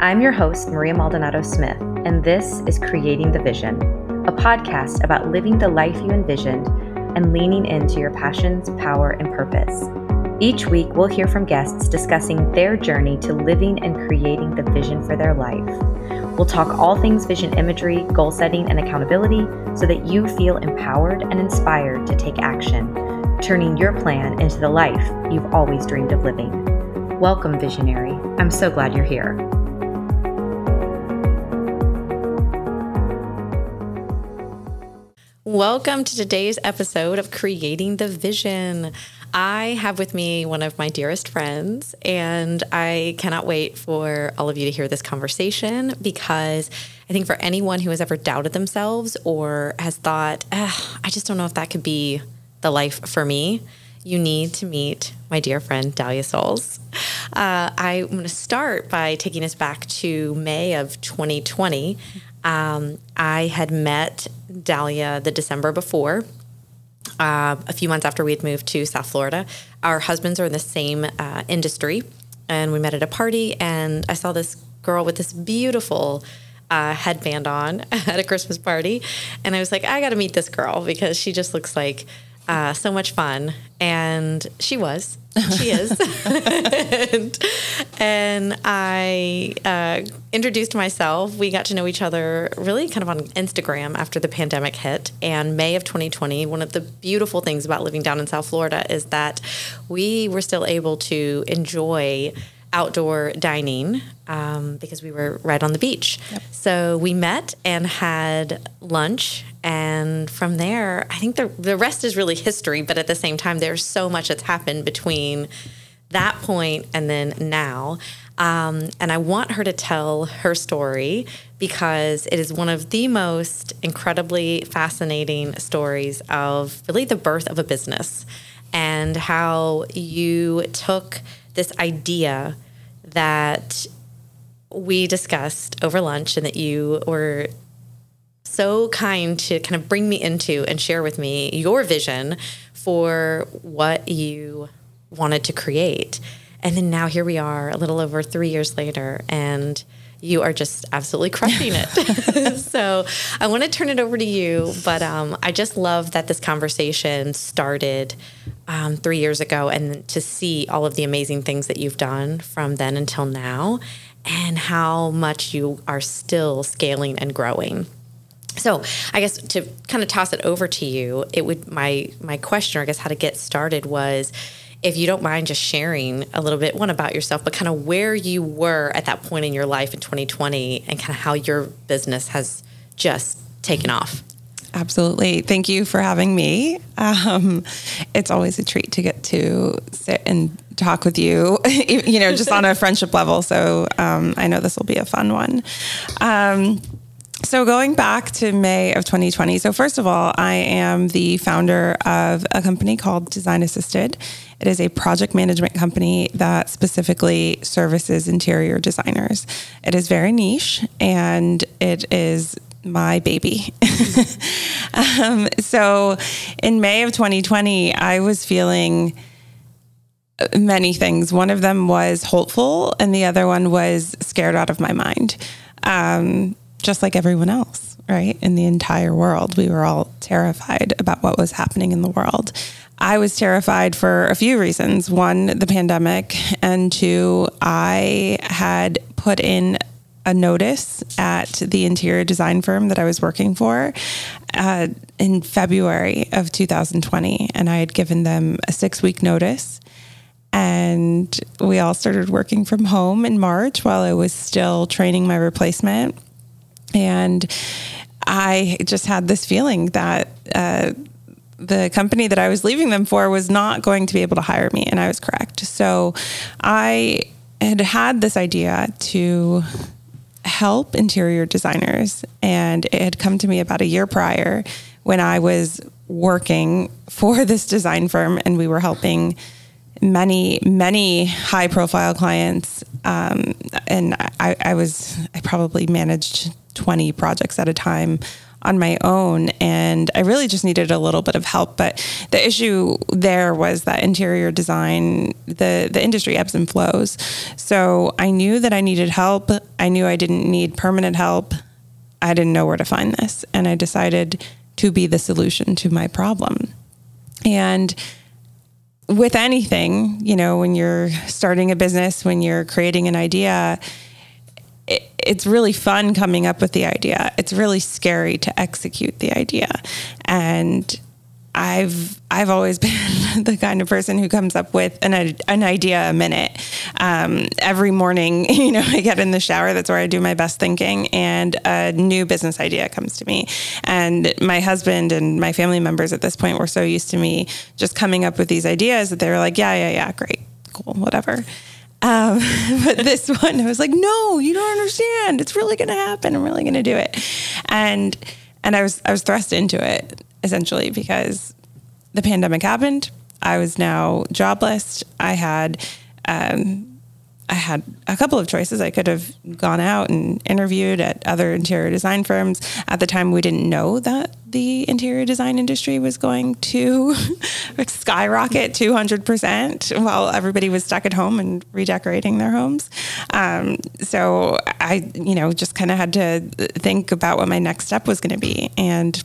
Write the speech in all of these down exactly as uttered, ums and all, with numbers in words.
I'm your host, Maria Maldonado-Smith, and this is Creating the Vision, a podcast about living the life you envisioned and leaning into your passions, power, and purpose. Each week, we'll hear from guests discussing their journey to living and creating the vision for their life. We'll talk all things vision imagery, goal setting, and accountability so that you feel empowered and inspired to take action, turning your plan into the life you've always dreamed of living. Welcome, visionary. I'm so glad you're here. Welcome to today's episode of Creating the Vision. I have with me one of my dearest friends, and I cannot wait for all of you to hear this conversation, because I think for anyone who has ever doubted themselves or has thought, I just don't know if that could be the life for me, you need to meet my dear friend, Dalia Soles. Uh, I'm going to start by taking us back to May of twenty twenty. Um, I had met Dalia the December before, uh, a few months after we had moved to South Florida. Our husbands are in the same uh, industry, and we met at a party, and I saw this girl with this beautiful uh, headband on at a Christmas party. And I was like, I got to meet this girl because she just looks like Uh, so much fun. And she was, she is. and, and I uh, introduced myself. We got to know each other really kind of on Instagram after the pandemic hit. And May of twenty twenty, one of the beautiful things about living down in South Florida is that we were still able to enjoy outdoor dining um, because we were right on the beach. Yep. So we met and had lunch. And from there, I think the, the rest is really history. But at the same time, there's so much that's happened between that point and then now. Um, and I want her to tell her story, because it is one of the most incredibly fascinating stories of really the birth of a business and how you took this idea that we discussed over lunch and that you were so kind to kind of bring me into and share with me your vision for what you wanted to create. And then now here we are a little over three years later, and you are just absolutely crushing it. So I want to turn it over to you, but um, I just love that this conversation started um, three years ago, and to see all of the amazing things that you've done from then until now, and how much you are still scaling and growing. So I guess to kind of toss it over to you, it would my my question, or I guess how to get started, was if you don't mind just sharing a little bit, one, about yourself, but kind of where you were at that point in your life in twenty twenty, and kind of how your business has just taken off. Absolutely. Thank you for having me. Um, it's always a treat to get to sit and talk with you, you know, just on a friendship level. So um, I know this will be a fun one. Um, So going back to May of twenty twenty. So first of all, I am the founder of a company called Design Assisted. It is a project management company that specifically services interior designers. It is very niche, and it is my baby. um, so in May of twenty twenty, I was feeling many things. One of them was hopeful, and the other one was scared out of my mind. Um, just like everyone else, right? In the entire world, we were all terrified about what was happening in the world. I was terrified for a few reasons. One, the pandemic, and two, I had put in a notice at the interior design firm that I was working for uh, in February of two thousand twenty, and I had given them a six-week notice. And we all started working from home in March while I was still training my replacement. And I just had this feeling that uh, the company that I was leaving them for was not going to be able to hire me, and I was correct. So I had had this idea to help interior designers, and it had come to me about a year prior when I was working for this design firm, and we were helping many, many high profile clients. Um, and I, I was, I probably managed twenty projects at a time on my own, and I really just needed a little bit of help. But the issue there was that interior design, the, the industry ebbs and flows. So I knew that I needed help. I knew I didn't need permanent help. I didn't know where to find this. And I decided to be the solution to my problem. And with anything, you know, when you're starting a business, when you're creating an idea, it, it's really fun coming up with the idea. It's really scary to execute the idea. And I've, I've always been the kind of person who comes up with an, an idea a minute. Um, every morning, you know, I get in the shower. That's where I do my best thinking, and a new business idea comes to me. And my husband and my family members at this point were so used to me just coming up with these ideas that they were like, yeah, yeah, yeah, great, cool, whatever. Um, but this one, I was like, no, you don't understand. It's really going to happen. I'm really going to do it. And, and I was, I was thrust into it, essentially, because the pandemic happened. I was now jobless. I had, um, I had a couple of choices. I could have gone out and interviewed at other interior design firms. At the time, we didn't know that the interior design industry was going to skyrocket two hundred percent while everybody was stuck at home and redecorating their homes. Um, so I, you know, just kind of had to think about what my next step was going to be. And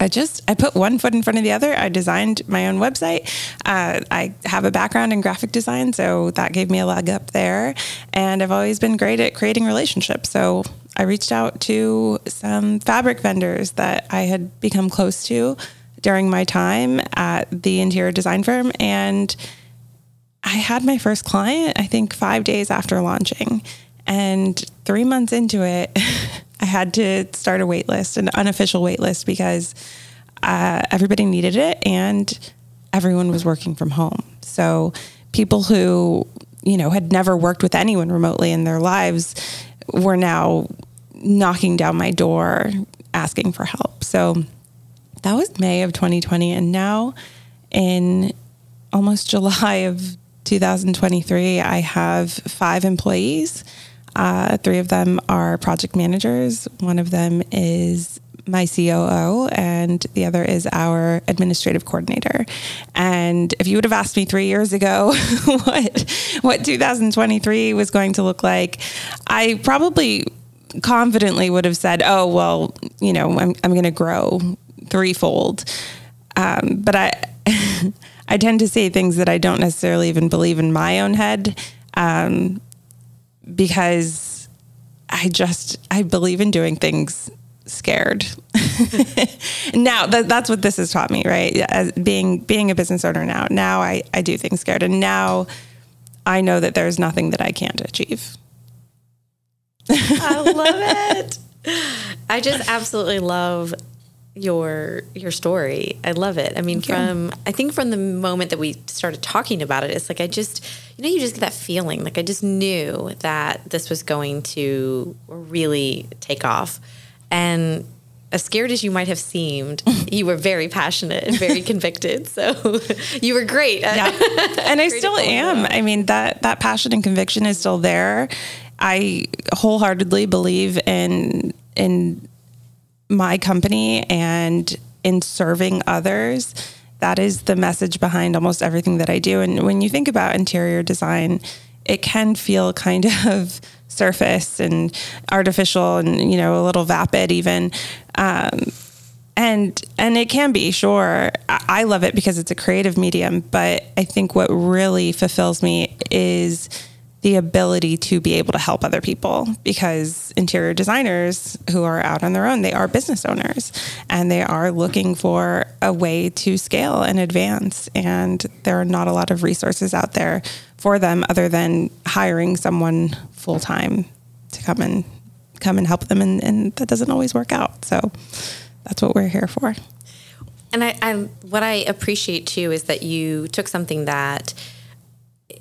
I just, I put one foot in front of the other. I designed my own website. Uh, I have a background in graphic design, so that gave me a leg up there. And I've always been great at creating relationships. So I reached out to some fabric vendors that I had become close to during my time at the interior design firm. And I had my first client, I think five days after launching. And three months into it, I had to start a wait list, an unofficial wait list, because uh, everybody needed it and everyone was working from home. So people who, you know, had never worked with anyone remotely in their lives were now knocking down my door asking for help. So that was May of twenty twenty. And now in almost July of two thousand twenty-three, I have five employees. Uh, three of them are project managers. One of them is my C O O, and the other is our administrative coordinator. And if you would have asked me three years ago what what two thousand twenty-three was going to look like, I probably confidently would have said, "Oh, well, you know, I'm I'm going to grow threefold." Um, but I I tend to say things that I don't necessarily even believe in my own head. Um, because I just, I believe in doing things scared. Now that, that's what this has taught me, right? As being, being a business owner now, now I, I do things scared. And now I know that there's nothing that I can't achieve. I love it. I just absolutely love your, your story. I love it. I mean, from, I think from the moment that we started talking about it, it's like, I just, you know, you just get that feeling. Like I just knew that this was going to really take off. And as scared as you might have seemed, you were very passionate and very convicted. So you were great. Yeah. And I still am. I mean, that, that passion and conviction is still there. I wholeheartedly believe in, in, my company and in serving others. That is the message behind almost everything that I do. And when you think about interior design, it can feel kind of surface and artificial and, you know, a little vapid even. Um, and, and it can be, sure. I love it because it's a creative medium, but I think what really fulfills me is the ability to be able to help other people, because interior designers who are out on their own, they are business owners and they are looking for a way to scale and advance. And there are not a lot of resources out there for them other than hiring someone full time to come and come and help them. And, and that doesn't always work out. So that's what we're here for. And I, I what I appreciate too is that you took something that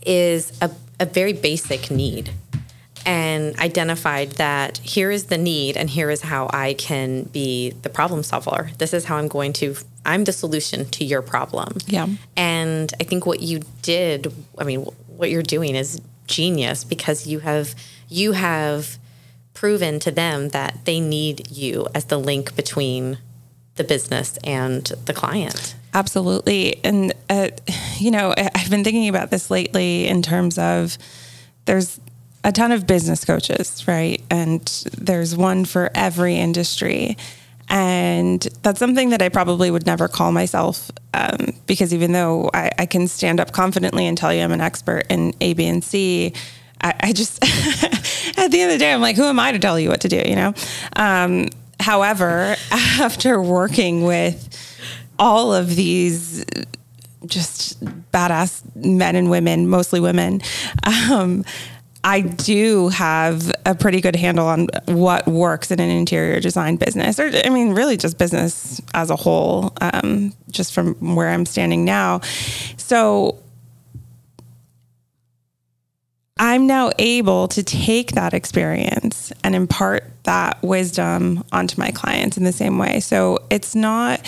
is a a very basic need and identified that here is the need and here is how I can be the problem solver. This is how I'm going to, I'm the solution to your problem. Yeah. And I think what you did, I mean, what you're doing is genius, because you have, you have proven to them that they need you as the link between the business and the client. Absolutely. And, uh, you know, I've been thinking about this lately in terms of there's a ton of business coaches, right? And there's one for every industry. And that's something that I probably would never call myself, um, because even though I, I can stand up confidently and tell you I'm an expert in A, B, and C, I, I just, at the end of the day, I'm like, who am I to tell you what to do, you know? Um, however, after working with all of these just badass men and women, mostly women, um, I do have a pretty good handle on what works in an interior design business, or I mean, really just business as a whole, um, just from where I'm standing now. So I'm now able to take that experience and impart that wisdom onto my clients in the same way. So it's not,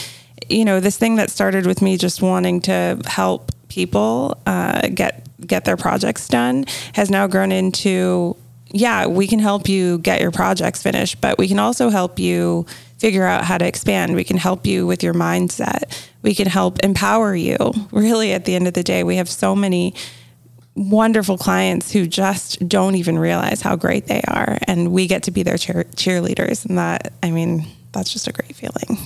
you know, this thing that started with me just wanting to help people uh, get get their projects done has now grown into, yeah, we can help you get your projects finished, but we can also help you figure out how to expand. We can help you with your mindset. We can help empower you. Really, at the end of the day, we have so many wonderful clients who just don't even realize how great they are. And we get to be their cheer- cheerleaders. And that, I mean, that's just a great feeling.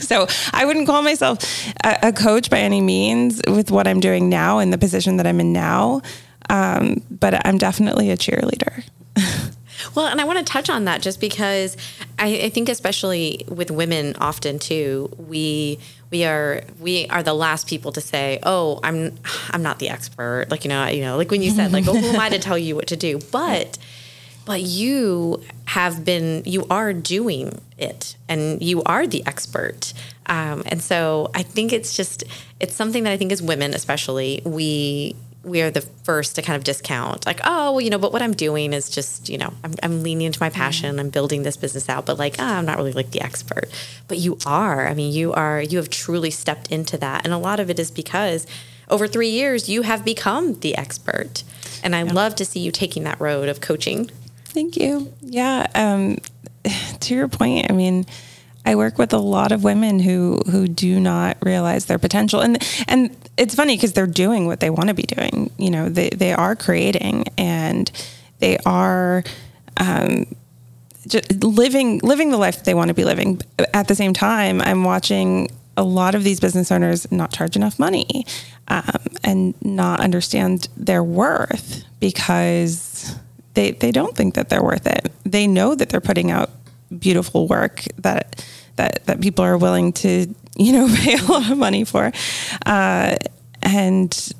So I wouldn't call myself a, a coach by any means with what I'm doing now and the position that I'm in now. Um, but I'm definitely a cheerleader. Well, and I want to touch on that just because I, I think especially with women often too, we, we are, we are the last people to say, oh, I'm, I'm not the expert. Like, you know, you know, like when you said like, oh, who am I to tell you what to do? But But you have been, you are doing it and you are the expert. Um, and so I think it's just, it's something that I think as women, especially, we we are the first to kind of discount like, oh, well, you know, but what I'm doing is just, you know, I'm, I'm leaning into my passion. I'm building this business out, but like, oh, I'm not really like the expert, but you are. I mean, you are, you have truly stepped into that. And a lot of it is because over three years, you have become the expert. And I yeah. love to see you taking that road of coaching. Thank you. Yeah. Um, to your point, I mean, I work with a lot of women who, who do not realize their potential, and, and it's funny cause they're doing what they want to be doing. You know, they, they are creating and they are, um, just living, living the life that they want to be living. At the same time, I'm watching a lot of these business owners not charge enough money, um, and not understand their worth because They they don't think that they're worth it. They know that they're putting out beautiful work that that that people are willing to, you know, pay a lot of money for, uh, and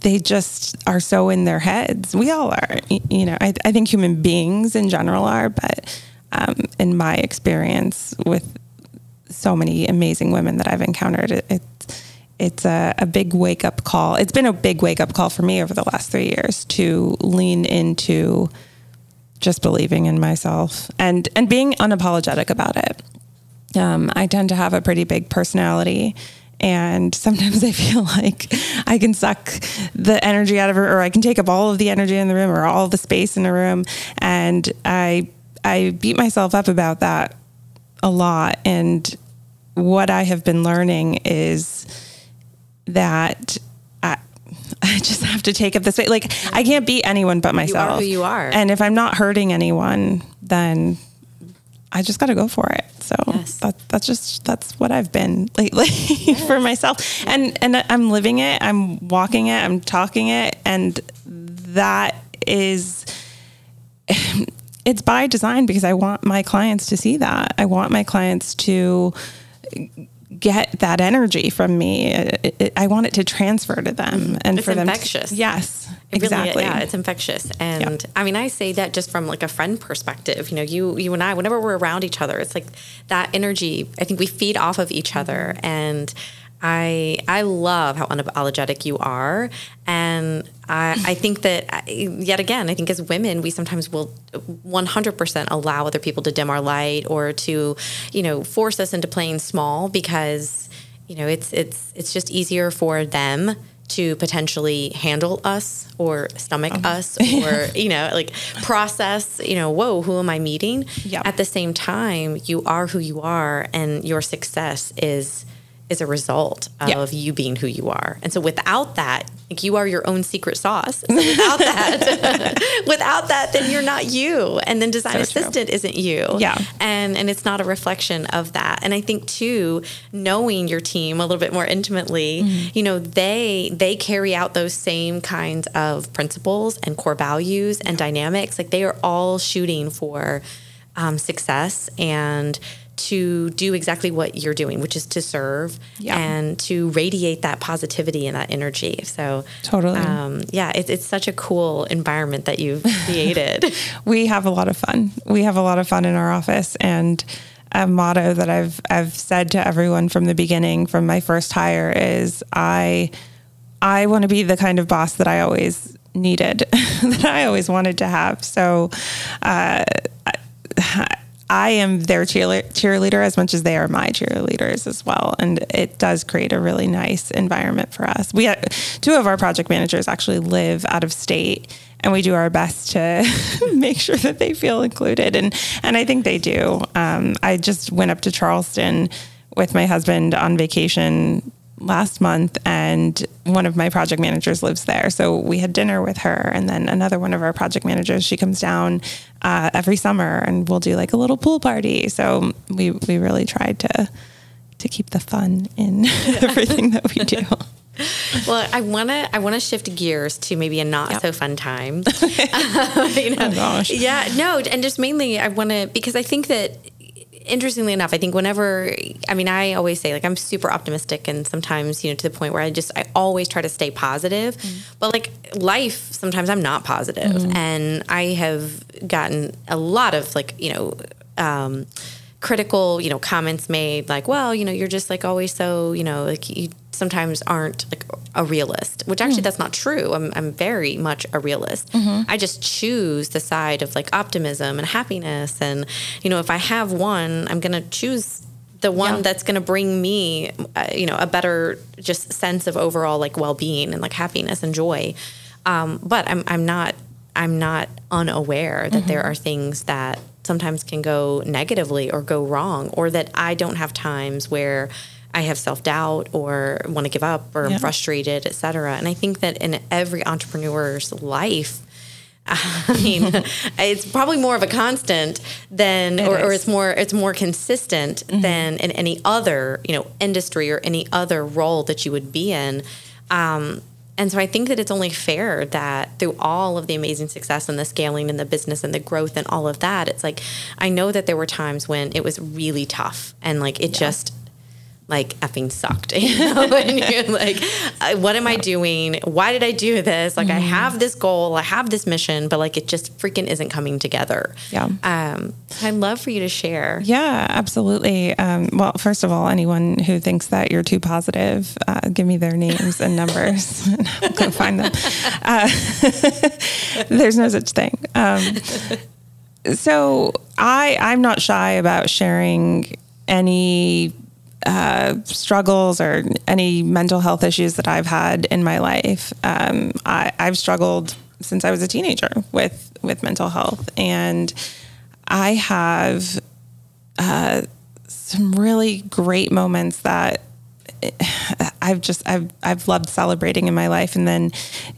they just are so in their heads. We all are, you know. I, I think human beings in general are, but um, in my experience with so many amazing women that I've encountered, it, it's it's a, a big wake up call. It's been a big wake up call for me over the last three years to lean into just believing in myself and, and being unapologetic about it. Um, I tend to have a pretty big personality and sometimes I feel like I can suck the energy out of her, or I can take up all of the energy in the room or all the space in the room. And I, I beat myself up about that a lot. And what I have been learning is that I, I just have to take up the space. Like I can't be anyone but myself. You are who you are. And if I'm not hurting anyone, then I just got to go for it. So yes. that, that's just, that's what I've been lately yes. for myself. Yes. And, and I'm living it, I'm walking it, I'm talking it. And that is, it's by design because I want my clients to see that. I want my clients to get that energy from me. It, it, I want it to transfer to them and it's for them. It's infectious. To, yes, it exactly. Really, yeah, it's infectious. And yeah. I mean, I say that just from like a friend perspective, you know, you, you and I, whenever we're around each other, it's like that energy, I think we feed off of each other. And I, I love how unapologetic you are. And I, I think that yet again, I think as women, we sometimes will one hundred percent allow other people to dim our light or to, you know, force us into playing small because, you know, it's, it's, it's just easier for them to potentially handle us or stomach oh. us or, you know, like process, you know, whoa, who am I meeting? Yep. At the same time, you are who you are, and your success is is a result of yep. you being who you are. And so without that, like, you are your own secret sauce. So without that, without that, then you're not you. And then Design so Assisted true. Isn't you. Yeah. And, and it's not a reflection of that. And I think too, knowing your team a little bit more intimately, mm-hmm. you know, they, they carry out those same kinds of principles and core values and yeah. dynamics. Like, they are all shooting for um, success and to do exactly what you're doing, which is to serve yeah. and to radiate that positivity and that energy. So totally. Um, yeah, it, it's such a cool environment that you've created. We have a lot of fun. We have a lot of fun in our office. And a motto that I've, I've said to everyone from the beginning, from my first hire, is I, I want to be the kind of boss that I always needed, that I always wanted to have. So, uh, I, I am their cheerle- cheerleader as much as they are my cheerleaders as well. And it does create a really nice environment for us. We have, two of our project managers actually live out of state, and we do our best to make sure that they feel included. And, and I think they do. Um, I just went up to Charleston with my husband on vacation last month, and one of my project managers lives there. So we had dinner with her, and then another one of our project managers, she comes down uh, every summer, and we'll do like a little pool party. So we, we really tried to, to keep the fun in yeah. everything that we do. Well, I want to, I want to shift gears to maybe a not yep. so fun time. uh, you know, oh gosh. Yeah, no. And just mainly I want to, because I think that, interestingly enough, I think whenever, I mean, I always say, like, I'm super optimistic, and sometimes, you know, to the point where I just, I always try to stay positive, mm-hmm. but like life, sometimes I'm not positive. Mm-hmm. And I have gotten a lot of like, you know, um, critical, you know, comments made like, well, you know, you're just like always so, you know, like you sometimes aren't like a realist, which actually mm. that's not true. I'm, I'm very much a realist. Mm-hmm. I just choose the side of like optimism and happiness. And, you know, if I have one, I'm going to choose the one yeah. that's going to bring me, uh, you know, a better just sense of overall like well-being and like happiness and joy. Um, but I'm, I'm not, I'm not unaware that mm-hmm. there are things that sometimes can go negatively or go wrong, or that I don't have times where I have self-doubt or want to give up or yeah. I'm frustrated, et cetera. And I think that in every entrepreneur's life, I mean, it's probably more of a constant than, it or, or it's more, it's more consistent mm-hmm. than in any other, you know, industry or any other role that you would be in. Um, And so I think that it's only fair that through all of the amazing success and the scaling and the business and the growth and all of that, it's like, I know that there were times when it was really tough and like, it yeah. just like effing sucked. You know? And you're like, what am I doing? Why did I do this? Like, mm-hmm. I have this goal, I have this mission, but like, it just freaking isn't coming together. Yeah. Um, I'd love for you to share. Yeah, absolutely. Um, well, first of all, anyone who thinks that you're too positive, uh, give me their names and numbers and I'll go find them. Uh, there's no such thing. Um, so I, I'm not shy about sharing any Uh, struggles or any mental health issues that I've had in my life. Um, I, I've struggled since I was a teenager with, with mental health, and I have uh, some really great moments that I've just, I've, I've loved celebrating in my life. And then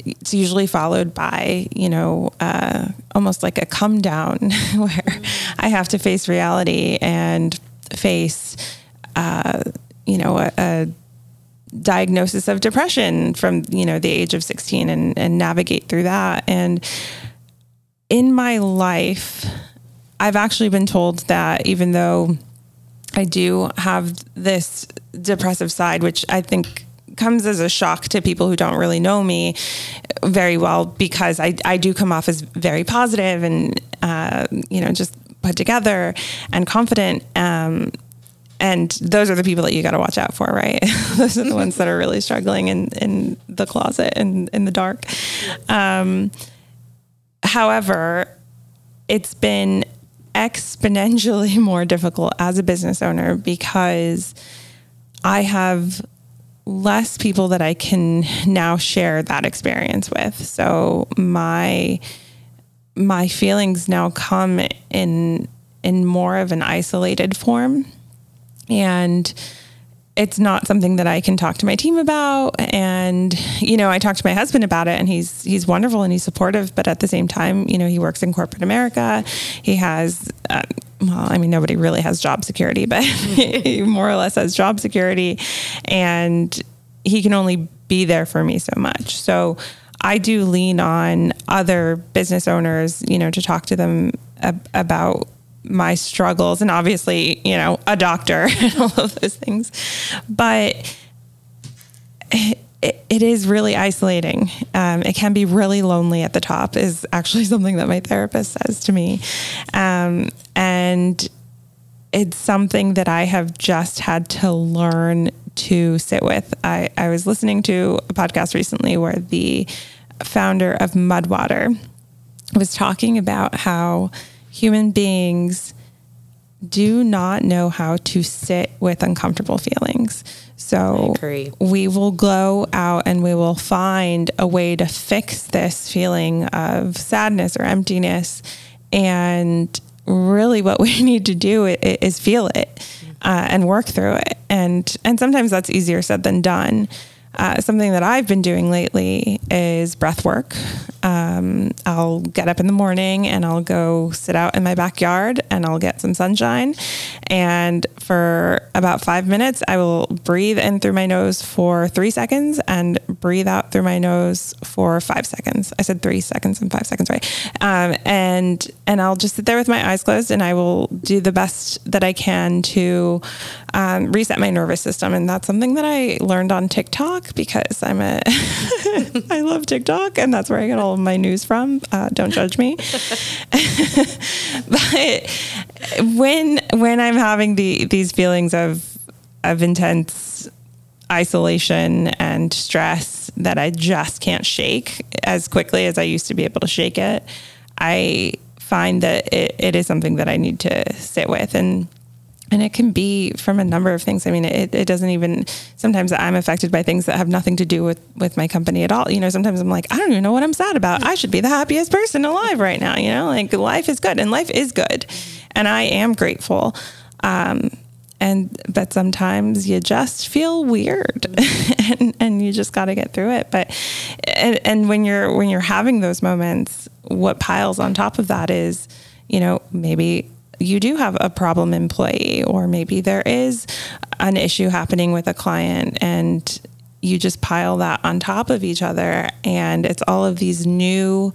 it's usually followed by, you know, uh, almost like a come down where I have to face reality and face Uh, you know, a, a diagnosis of depression from, you know, the age of sixteen and, and navigate through that. And in my life, I've actually been told that even though I do have this depressive side, which I think comes as a shock to people who don't really know me very well, because I, I do come off as very positive and, uh, you know, just put together and confident, um, and those are the people that you got to watch out for, right? Those are the ones that are really struggling in, in the closet and in the dark. Um, however, it's been exponentially more difficult as a business owner because I have less people that I can now share that experience with. So my my feelings now come in in more of an isolated form, and it's not something that I can talk to my team about. And, you know, I talked to my husband about it, and he's, he's wonderful and he's supportive, but at the same time, you know, he works in corporate America. He has, uh, well, I mean, nobody really has job security, but he more or less has job security, and he can only be there for me so much. So I do lean on other business owners, you know, to talk to them ab- about my struggles, and obviously, you know, a doctor and all of those things, but it, it is really isolating. Um, it can be really lonely at the top is actually something that my therapist says to me. Um, and it's something that I have just had to learn to sit with. I, I was listening to a podcast recently where the founder of Mudwater was talking about how human beings do not know how to sit with uncomfortable feelings. So we will go out and we will find a way to fix this feeling of sadness or emptiness. And really what we need to do is feel it uh, and work through it. And, and sometimes that's easier said than done. Uh, something that I've been doing lately is breath work. Um, I'll get up in the morning and I'll go sit out in my backyard and I'll get some sunshine. And for about five minutes, I will breathe in through my nose for three seconds and breathe out through my nose for five seconds. I said three seconds and five seconds, right? Um, and, and I'll just sit there with my eyes closed and I will do the best that I can to um, reset my nervous system. And that's something that I learned on TikTok, because I'm a, I love TikTok, and that's where I get all of my news from. Uh, don't judge me. But when, when I'm having the, these feelings of, of intense isolation and stress that I just can't shake as quickly as I used to be able to shake it, I find that it, it is something that I need to sit with. And And it can be from a number of things. I mean, it, it doesn't even, sometimes I'm affected by things that have nothing to do with, with my company at all. You know, sometimes I'm like, I don't even know what I'm sad about. I should be the happiest person alive right now. You know, like life is good, and life is good, and I am grateful. Um, and, but sometimes you just feel weird and, and you just got to get through it. But, and, and when you're, when you're having those moments, what piles on top of that is, you know, maybe you do have a problem employee, or maybe there is an issue happening with a client, and you just pile that on top of each other. And it's all of these new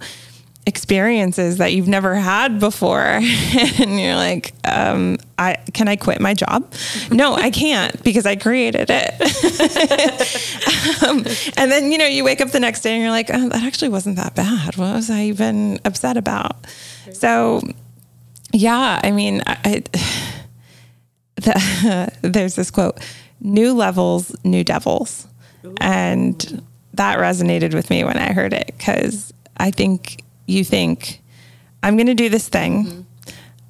experiences that you've never had before. And you're like, um, I, can I quit my job? No, I can't, because I created it. um, and then, you know, you wake up the next day and you're like, oh, that actually wasn't that bad. What was I even upset about? So yeah, I mean, I, the, there's this quote, new levels, new devils. Ooh. And that resonated with me when I heard it, because I think you think, I'm going to do this thing.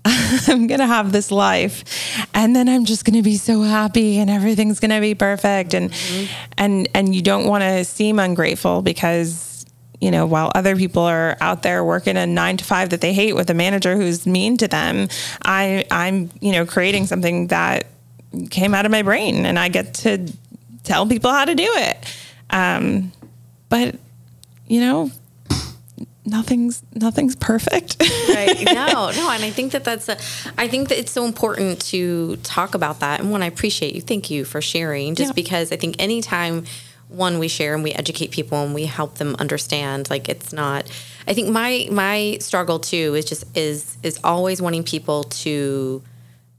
Mm-hmm. I'm going to have this life, and then I'm just going to be so happy and everything's going to be perfect. And, mm-hmm. and, and you don't want to seem ungrateful, because you know, while other people are out there working a nine to five that they hate with a manager who's mean to them, I, I'm, you know, creating something that came out of my brain, and I get to tell people how to do it. Um, but, you know, nothing's, nothing's perfect. Right. No, no. And I think that that's, a, I think that it's so important to talk about that. And one, I appreciate you. Thank you for sharing, just yeah. because I think anytime one, we share and we educate people and we help them understand, like, it's not, I think my, my struggle too is just, is, is always wanting people to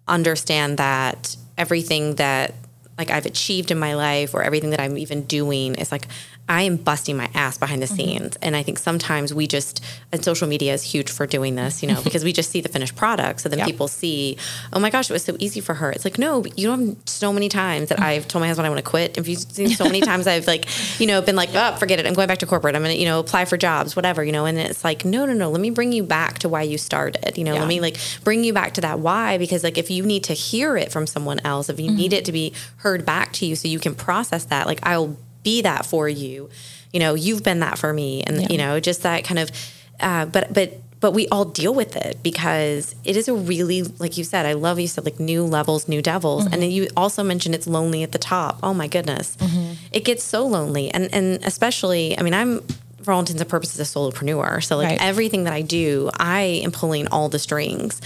understand that everything that like I've achieved in my life, or everything that I'm even doing, is like, I am busting my ass behind the scenes. And I think sometimes we just, and social media is huge for doing this, you know, because we just see the finished product. So then yep. people see, oh my gosh, it was so easy for her. It's like, no, but you don't have so many times that I've told my husband I want to quit. If you've seen so many times I've like, you know, been like, oh, forget it. I'm going back to corporate. I'm going to, you know, apply for jobs, whatever, you know, and it's like, no, no, no, let me bring you back to why you started, you know, yeah. let me like bring you back to that why, because like, if you need to hear it from someone else, if you mm-hmm. need it to be heard back to you so you can process that, like I'll be that for you, you know, you've been that for me. And, yeah. you know, just that kind of, uh, but, but, but we all deal with it because it is a really, like you said, I love you said like new levels, new devils. Mm-hmm. And then you also mentioned it's lonely at the top. Oh my goodness. Mm-hmm. It gets so lonely. And, and especially, I mean, I'm, for all intents and purposes, a solopreneur. So like right. everything that I do, I am pulling all the strings.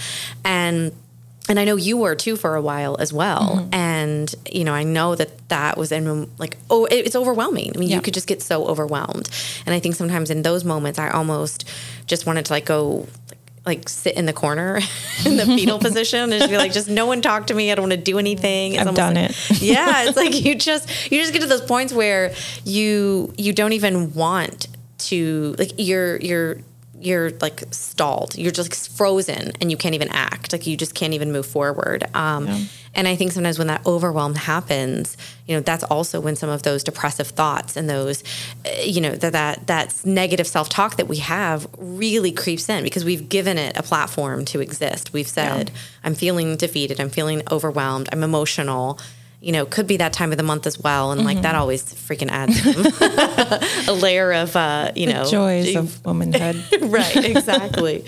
And And I know you were too for a while as well. Mm-hmm. And, you know, I know that that was in like, oh, it, it's overwhelming. I mean, yeah. you could just get so overwhelmed. And I think sometimes in those moments, I almost just wanted to like go like sit in the corner in the fetal position and just be like, just no one talk to me. I don't want to do anything. It's I've done like, it. Yeah. It's like, you just, you just get to those points where you, you don't even want to like you're, you're, you're like stalled, you're just like frozen and you can't even act. Like you just can't even move forward. Um, yeah. And I think sometimes when that overwhelm happens, you know, that's also when some of those depressive thoughts and those, uh, you know, that, that, that's negative self-talk that we have really creeps in because we've given it a platform to exist. We've said, yeah. I'm feeling defeated. I'm feeling overwhelmed. I'm emotional. You know, could be that time of the month as well. And mm-hmm. like that always freaking adds a layer of, uh, you the know, joys of womanhood. Right. Exactly.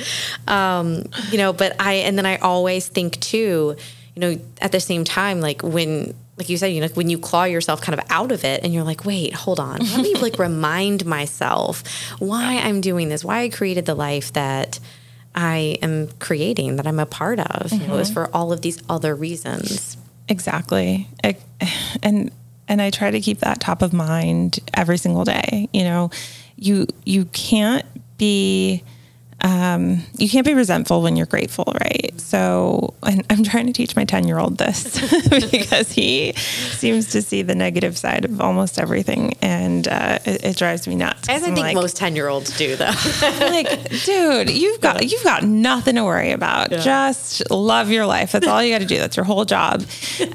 um, you know, but I, and then I always think too, you know, at the same time, like when, like you said, you know, when you claw yourself kind of out of it and you're like, wait, hold on, let me like remind myself why I'm doing this, why I created the life that I am creating, that I'm a part of, mm-hmm. you know, it was for all of these other reasons. Exactly. I, and, and I try to keep that top of mind every single day. You know, you, you can't be, um, you can't be resentful when you're grateful. Right. So, and I'm trying to teach my ten year old this because he seems to see the negative side of almost everything. And, uh, it, it drives me nuts. As I think like, most ten year olds do though. Like, dude, you've got, yeah. you've got nothing to worry about. Yeah. Just love your life. That's all you got to do. That's your whole job.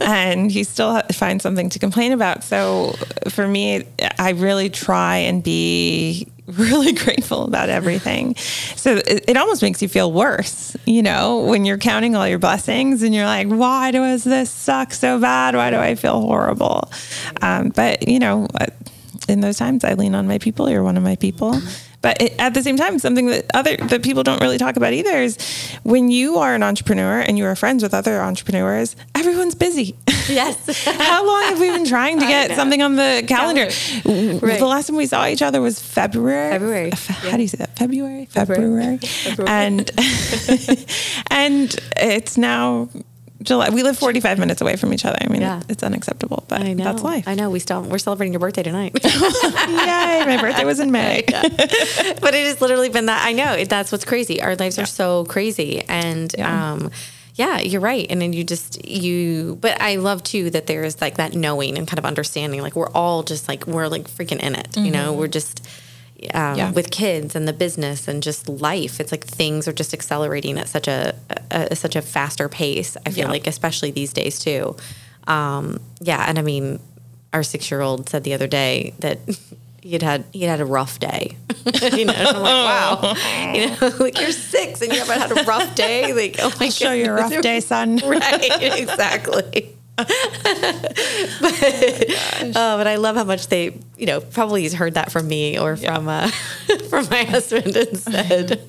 And you still find something to complain about. So for me, I really try and be really grateful about everything. So it, it almost makes you feel worse, you know, when you're counting all your blessings and you're like, why does this suck so bad? Why do I feel horrible? Um, but you know, in those times I lean on my people. You're one of my people. But it, at the same time, something that other, that people don't really talk about either is when you are an entrepreneur and you are friends with other entrepreneurs, everyone's busy. Yes. How long have we been trying to get something on the calendar? calendar. Right. The last time we saw each other was February. February. How yeah. do you say that? February, February. February. February. And, and it's now July. We live forty-five minutes away from each other. I mean, yeah. it's, it's unacceptable, but I know. That's life. I know. We still, we're celebrating your birthday tonight. Yay. My birthday was in May. Yeah. But it has literally been that. I know it, that's what's crazy. Our lives yeah. are so crazy. And, yeah. um, yeah, you're right. And then you just, you, but I love too, that there is like that knowing and kind of understanding, like we're all just like, we're like freaking in it, mm-hmm. you know, we're just, Um, yeah. with kids and the business and just life. It's like things are just accelerating at such a, a, a such a faster pace. I feel yeah. like, especially these days too. Um, yeah. And I mean, our six-year-old said the other day that he'd had, he'd had a rough day, you know, and I'm like, wow, you know, like you're six and you haven't had a rough day. Like, oh my I'll show you a rough day, son. Right. Exactly. but, oh uh, but I love how much they, you know, probably he's heard that from me or yeah. from uh, from my husband instead.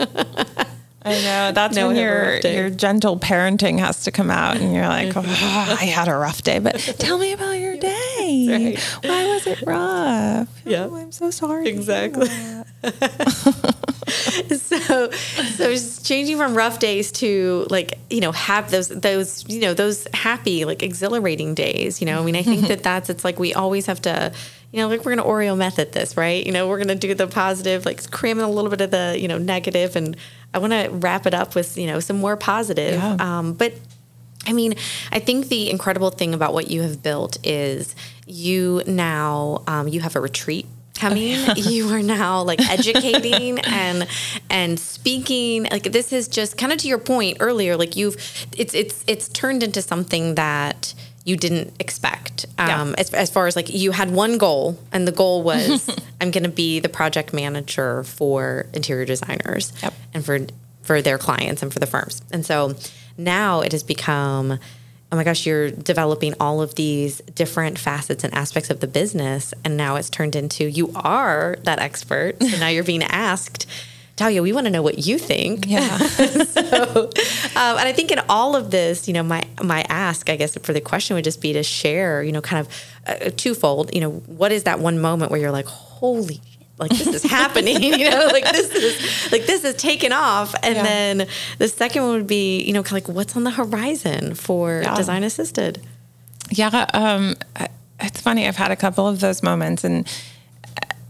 I know that's no when your your gentle parenting has to come out, and you're like, oh, I had a rough day, but tell me about your day. Right. Why was it rough? Yeah, oh, I'm so sorry. Exactly. So, so just changing from rough days to like, you know, have those, those, you know, those happy, like exhilarating days, you know, I mean, I think that that's, it's like, we always have to, you know, like we're going to Oreo method this, right? You know, we're going to do the positive, like cramming a little bit of the, you know, negative, and I want to wrap it up with, you know, some more positive. Yeah. Um, but I mean, I think the incredible thing about what you have built is you now, um, you have a retreat coming. You are now like educating and and speaking. Like this is just kind of to your point earlier. Like you've it's it's it's turned into something that you didn't expect. Um, yeah. as, as far as like you had one goal, and the goal was I'm going to be the project manager for interior designers yep. and for for their clients and for the firms. And so now it has become, oh my gosh, you're developing all of these different facets and aspects of the business. And now it's turned into you are that expert. So now you're being asked, Dalia, we want to know what you think. Yeah. so, um, and I think in all of this, you know, my, my ask, I guess, for the question would just be to share, you know, kind of uh, twofold, you know, what is that one moment where you're like, holy shit, like this is happening, you know, like this is like, this is taking off. And yeah. then the second one would be, you know, kind of like what's on the horizon for yeah. Design Assisted. Yeah. Um, it's funny. I've had a couple of those moments, and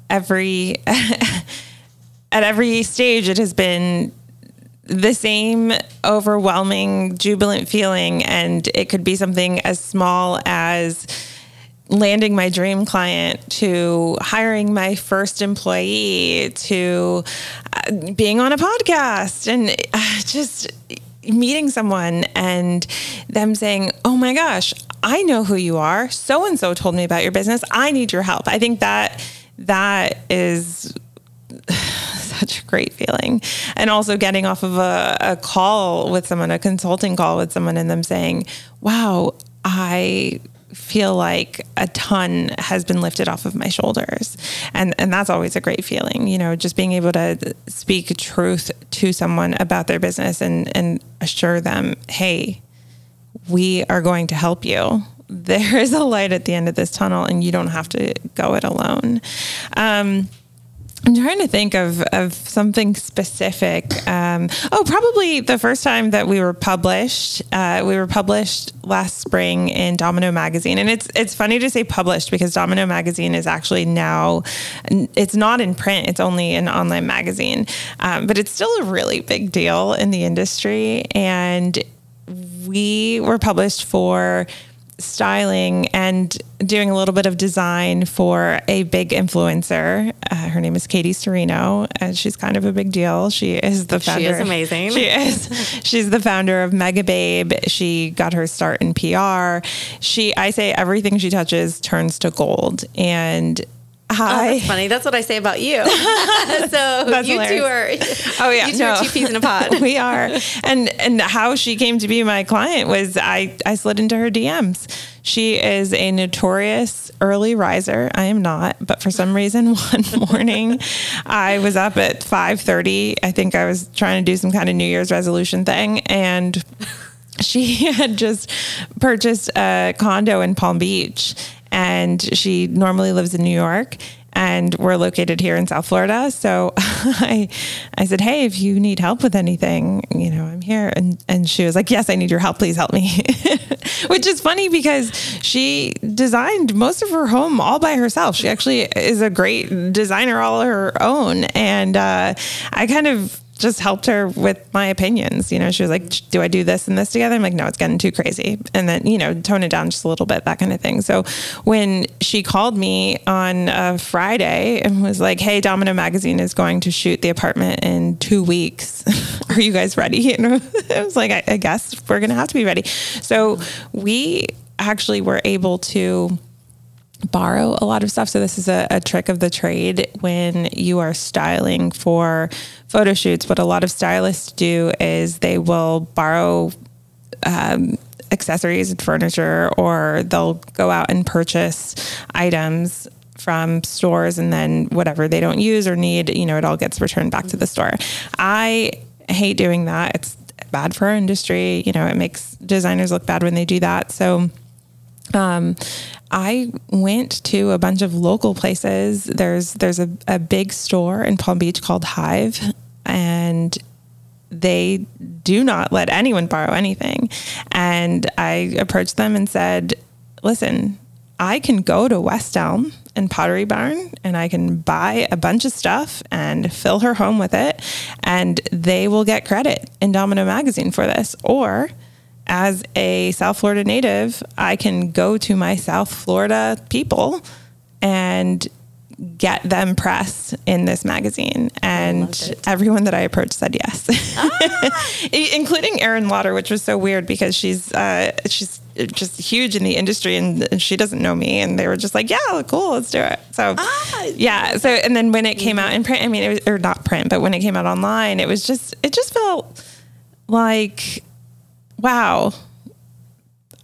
every, at every stage, it has been the same overwhelming, jubilant feeling. And it could be something as small as landing my dream client to hiring my first employee to being on a podcast and just meeting someone and them saying, oh my gosh, I know who you are. So-and-so told me about your business. I need your help. I think that that is such a great feeling. And also getting off of a, a call with someone, a consulting call with someone, and them saying, wow, I feel like a ton has been lifted off of my shoulders. And, and that's always a great feeling, you know, just being able to speak truth to someone about their business and, and assure them, hey, we are going to help you. There is a light at the end of this tunnel and you don't have to go it alone. Um, I'm trying to think of, of something specific. Um, oh, probably the first time that we were published, uh, we were published last spring in Domino Magazine. And it's, it's funny to say published because Domino Magazine is actually now, it's not in print. It's only an online magazine. Um, but it's still a really big deal in the industry. And we were published for styling and doing a little bit of design for a big influencer. Uh, her name is Katie Serino, and she's kind of a big deal. She is the founder. She is amazing. She is. She's the founder of Mega Babe. She got her start in P R. She, I say everything she touches turns to gold. And hi. Oh, that's funny. That's what I say about you. So you two are, oh, yeah. you two no. are two peas in a pod. We are. And, and how she came to be my client was I, I slid into her D Ms. She is a notorious early riser. I am not, but for some reason, one morning I was up at five thirty. I think I was trying to do some kind of New Year's resolution thing. And she had just purchased a condo in Palm Beach, and she normally lives in New York, and we're located here in South Florida. So I, I said, hey, if you need help with anything, you know, I'm here. And, and she was like, yes, I need your help. Please help me. Which is funny because she designed most of her home all by herself. She actually is a great designer all her own. And, uh, I kind of just helped her with my opinions. You know, she was like, do I do this and this together? I'm like, no, it's getting too crazy. And then, you know, tone it down just a little bit, that kind of thing. So when she called me on a Friday and was like, hey, Domino Magazine is going to shoot the apartment in two weeks. Are you guys ready? And I was like, I, I guess we're going to have to be ready. So we actually were able to borrow a lot of stuff. So this is a, a trick of the trade when you are styling for photo shoots. What a lot of stylists do is they will borrow um, accessories and furniture, or they'll go out and purchase items from stores, and then whatever they don't use or need, you know, it all gets returned back to the store. I hate doing that. It's bad for our industry. You know, it makes designers look bad when they do that. So Um, I went to a bunch of local places. There's, there's a, a big store in Palm Beach called Hive, and they do not let anyone borrow anything. And I approached them and said, listen, I can go to West Elm and Pottery Barn, and I can buy a bunch of stuff and fill her home with it, and they will get credit in Domino Magazine for this. Or as a South Florida native, I can go to my South Florida people and get them press in this magazine. And everyone that I approached said yes, ah! including Erin Lauder, which was so weird because she's uh, she's just huge in the industry and she doesn't know me. And they were just like, yeah, cool, let's do it. So, ah! yeah. So, and then when it came out in print, I mean, it was, or not print, but when it came out online, it was just, it just felt like, wow,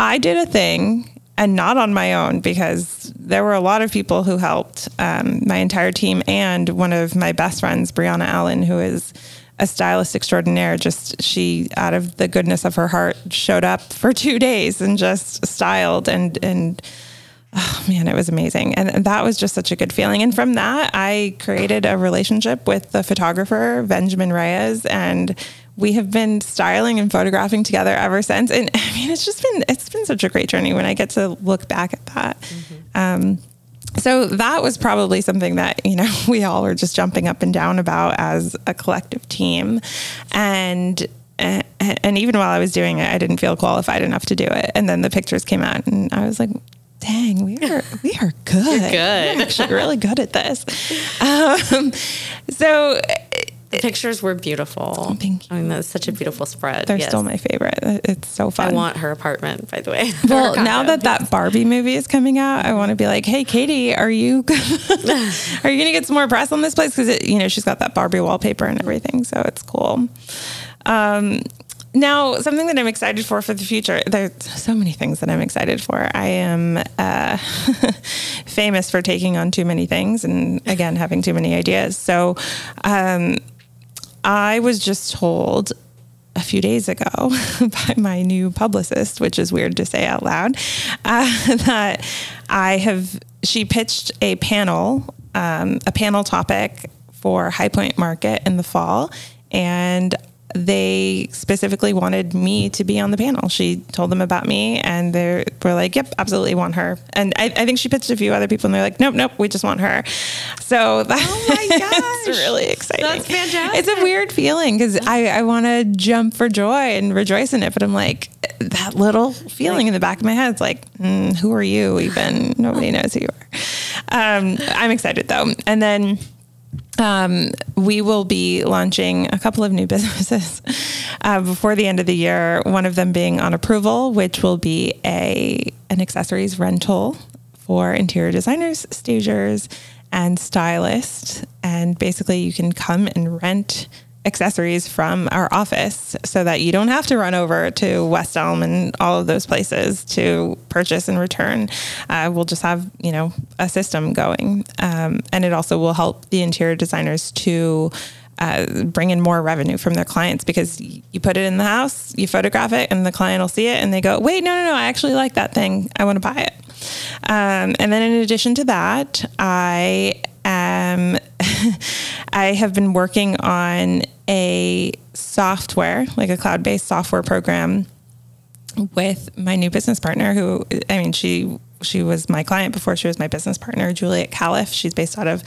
I did a thing. And not on my own, because there were a lot of people who helped, um, my entire team and one of my best friends, Brianna Allen, who is a stylist extraordinaire. Just she, out of the goodness of her heart, showed up for two days and just styled. And, and oh, man, it was amazing. And that was just such a good feeling. And from that, I created a relationship with the photographer, Benjamin Reyes, and we have been styling and photographing together ever since. And I mean, it's just been, it's been such a great journey when I get to look back at that. Mm-hmm. Um, so that was probably something that, you know, we all were just jumping up and down about as a collective team. And, and, and even while I was doing it, I didn't feel qualified enough to do it. And then the pictures came out and I was like, dang, we are, we are good. You're good. We're actually really good at this. Um, so The pictures were beautiful. Thank you. I mean, that was such a beautiful spread. They're yes. still my favorite. It's so fun. I want her apartment, by the way. Well, now that that Barbie movie is coming out, I want to be like, hey, Katie, are you are you going to get some more press on this place? Because, you know, she's got that Barbie wallpaper and everything. So it's cool. Um, now, something that I'm excited for for the future. There's so many things that I'm excited for. I am uh, famous for taking on too many things and, again, having too many ideas. So um I was just told a few days ago by my new publicist, which is weird to say out loud, uh, that I have, she pitched a panel, um, a panel topic for High Point Market in the fall. And they specifically wanted me to be on the panel. She told them about me and they were like, yep, absolutely want her. And I, I think she pitched a few other people and they're like, nope, nope, we just want her. So that's oh really exciting. That's fantastic. It's a weird feeling because I, I want to jump for joy and rejoice in it. But I'm like, that little feeling in the back of my head is like, mm, who are you even? Nobody knows who you are. Um, I'm excited though. And then Um, we will be launching a couple of new businesses uh, before the end of the year, one of them being On Approval, which will be a an accessories rental for interior designers, stagers, and stylists. And basically, you can come and rent accessories from our office so that you don't have to run over to West Elm and all of those places to purchase and return. Uh, we'll just have, you know, a system going. Um, and it also will help the interior designers to uh, bring in more revenue from their clients, because you put it in the house, you photograph it, and the client will see it and they go, wait, no, no, no, I actually like that thing. I want to buy it. Um, and then in addition to that, I am... I have been working on a software, like a cloud-based software program with my new business partner who, I mean, she she was my client before she was my business partner, Juliet Califf. She's based out of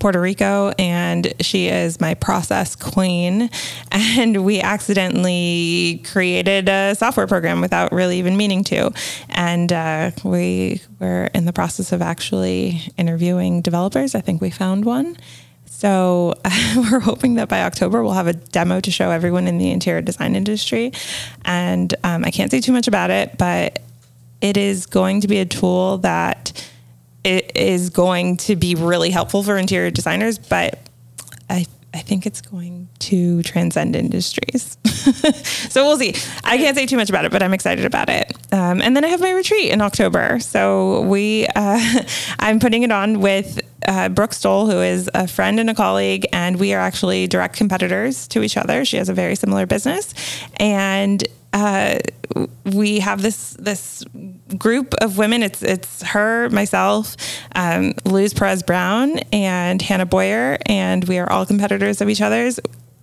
Puerto Rico, and she is my process queen. And we accidentally created a software program without really even meaning to. And uh, we were in the process of actually interviewing developers. I think we found one. So uh, we're hoping that by October, we'll have a demo to show everyone in the interior design industry. And um, I can't say too much about it, but it is going to be a tool that it is going to be really helpful for interior designers, but I I think it's going to transcend industries. So we'll see. I can't say too much about it, but I'm excited about it. Um, and then I have my retreat in October. So we, uh, I'm putting it on with uh, Brooke Stoll, who is a friend and a colleague, and we are actually direct competitors to each other. She has a very similar business. And uh, we have this, this group of women. It's, it's her, myself, um, Luz Perez Brown and Hannah Boyer. And we are all competitors of each other's.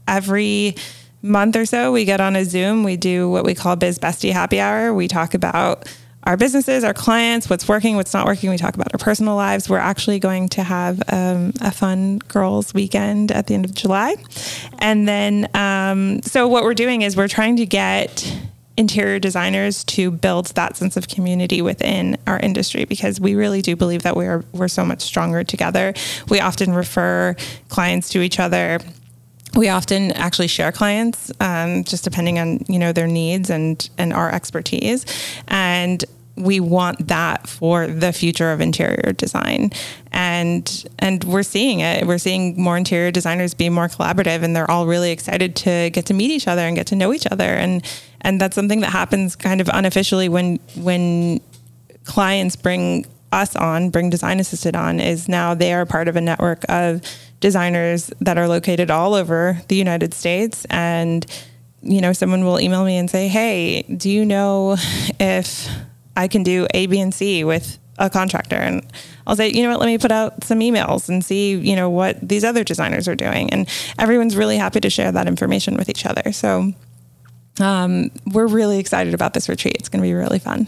Every month or so we get on a Zoom. We do what we call Biz Bestie Happy Hour. We talk about our businesses, our clients, what's working, what's not working. We talk about our personal lives. We're actually going to have um, a fun girls weekend at the end of July. And then, um, so what we're doing is we're trying to get interior designers to build that sense of community within our industry, because we really do believe that we are, we're so much stronger together. We often refer clients to each other. We often actually share clients, um, just depending on, you know, their needs and, and our expertise. And we want that for the future of interior design. And, and we're seeing it. We're seeing more interior designers be more collaborative, and they're all really excited to get to meet each other and get to know each other. And, and that's something that happens kind of unofficially when, when clients bring us on, bring Design Assisted on, is now they are part of a network of designers that are located all over the United States. And, you know, someone will email me and say, hey, do you know if I can do A, B, and C with a contractor? And I'll say, you know what, let me put out some emails and see, you know, what these other designers are doing. And everyone's really happy to share that information with each other. So um, we're really excited about this retreat. It's going to be really fun.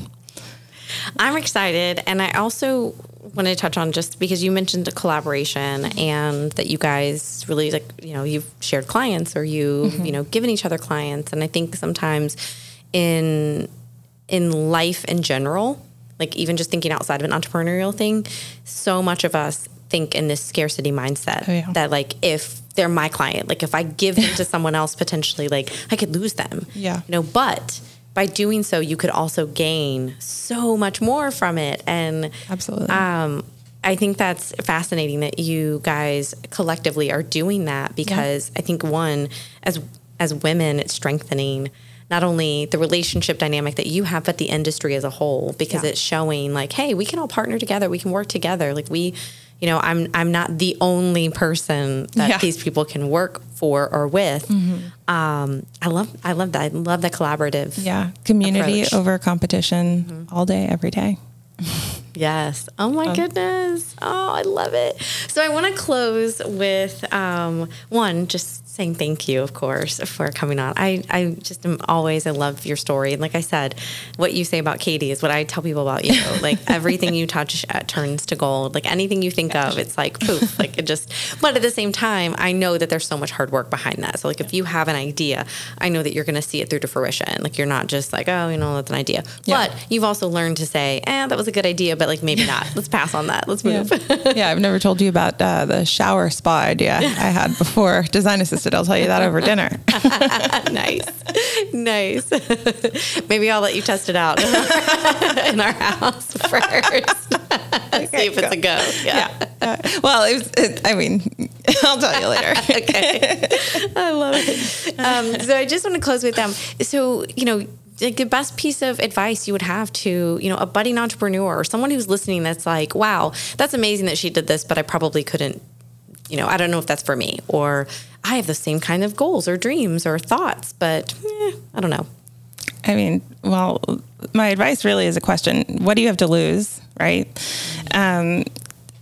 I'm excited. And I also want to touch on, just because you mentioned the collaboration and that you guys really, like, you know, you've shared clients, or you, mm-hmm. you know, given each other clients. And I think sometimes in in life in general, like even just thinking outside of an entrepreneurial thing, so much of us think in this scarcity mindset oh, yeah. that, like, if they're my client, like if I give them to someone else, potentially, like, I could lose them. Yeah. You know, but by doing so, you could also gain so much more from it. And absolutely, um, I think that's fascinating that you guys collectively are doing that, because yeah. I think, one, as as women, it's strengthening not only the relationship dynamic that you have, but the industry as a whole, because yeah. it's showing, like, hey, we can all partner together. We can work together. Like, we, you know, I'm, I'm not the only person that yeah. these people can work for or with. Mm-hmm. Um, I love, I love that. I love that collaborative. Yeah. Community approach over competition, mm-hmm. all day, every day. Yes. Oh my um, goodness. Oh, I love it. So I want to close with, um, one, just saying thank you, of course, for coming on. I, I just am always, I love your story. And like I said, what you say about Katie is what I tell people about you. Like, everything you touch uh, turns to gold. Like, anything you think Gosh. of, it's like, poof, like it just, but at the same time, I know that there's so much hard work behind that. So, like, if you have an idea, I know that you're going to see it through to fruition. Like, you're not just like, oh, you know, that's an idea, yeah. but you've also learned to say, eh, that was a good idea, but like, maybe not. Let's pass on that. Let's move. Yeah. yeah I've never told you about uh, the shower spa idea I had before Design Assisted. I'll tell you that over dinner. Nice. Nice. Maybe I'll let you test it out in our, in our house first. Okay, see if go. it's a go. Yeah. yeah. Uh, well, it was, it, I mean, I'll tell you later. Okay. I love it. Um, so I just want to close with them. So, you know, like, the best piece of advice you would have to, you know, a budding entrepreneur or someone who's listening that's like, wow, that's amazing that she did this, but I probably couldn't, you know, I don't know if that's for me, or I have the same kind of goals or dreams or thoughts, but eh, I don't know. I mean, well, my advice really is a question. What do you have to lose? Right. Um,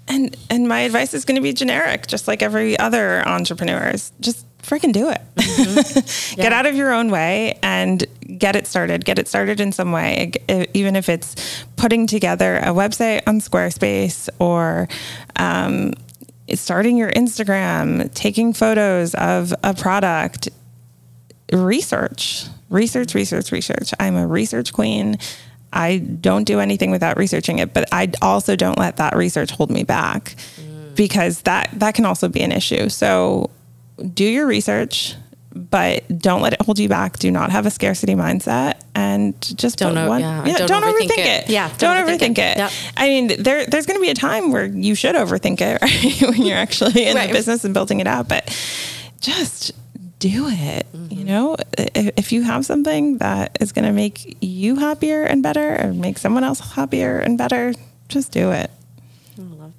and, and my advice is going to be generic, just like every other entrepreneur's. Just freaking do it. Mm-hmm. Yeah. Get out of your own way and get it started. Get it started in some way, even if it's putting together a website on Squarespace, or, um, starting your Instagram, taking photos of a product, research, research, research, research. I'm a research queen. I don't do anything without researching it, but I also don't let that research hold me back, mm. because that, that can also be an issue. So do your research, but don't let it hold you back. Do not have a scarcity mindset, and just don't, o- one, yeah, yeah, don't, don't overthink, overthink it. it. Yeah, don't, don't overthink, overthink it. it. Yep. I mean, there, there's going to be a time where you should overthink it, right? When you're actually in right. the business and building it out, but just do it. Mm-hmm. You know, if, if you have something that is going to make you happier and better, or make someone else happier and better, just do it.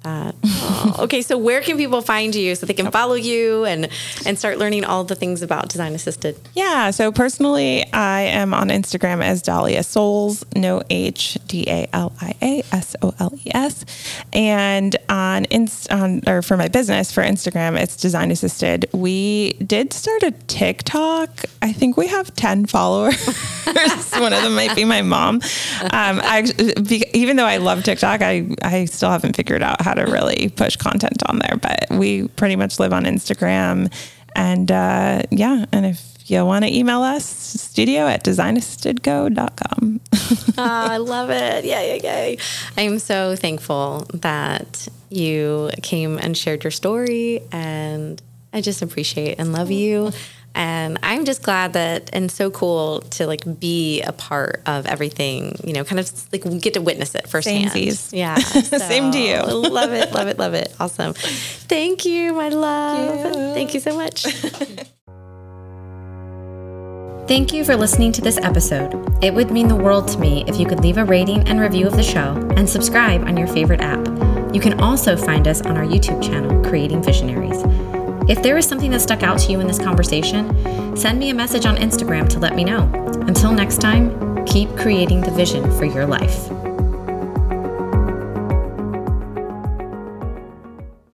That. Oh, okay. So where can people find you so they can follow you and, and start learning all the things about Design Assisted? Yeah. So personally, I am on Instagram as Dalia Soles, no H, D A L I A S O L E S. And on, inst- on, or for my business, for Instagram, it's Design Assisted. We did start a TikTok. I think we have ten followers. One of them might be my mom. Um, I, even though I love TikTok, I, I still haven't figured out how how to really push content on there, but we pretty much live on Instagram. And, uh, yeah. And if you want to email us, studio at design assisted go dot com. Oh, I love it. Yay, yay, yay. I am so thankful that you came and shared your story, and I just appreciate and love you. And I'm just glad that, and so cool to like be a part of everything, you know, kind of like get to witness it firsthand. Samesies. Yeah. So. Same to you. Love it. Love it. Love it. Awesome. Thank you, my love. Thank you, Thank you so much. Thank you for listening to this episode. It would mean the world to me if you could leave a rating and review of the show and subscribe on your favorite app. You can also find us on our YouTube channel, Creating Visionaries. If there is something that stuck out to you in this conversation, send me a message on Instagram to let me know. Until next time, keep creating the vision for your life.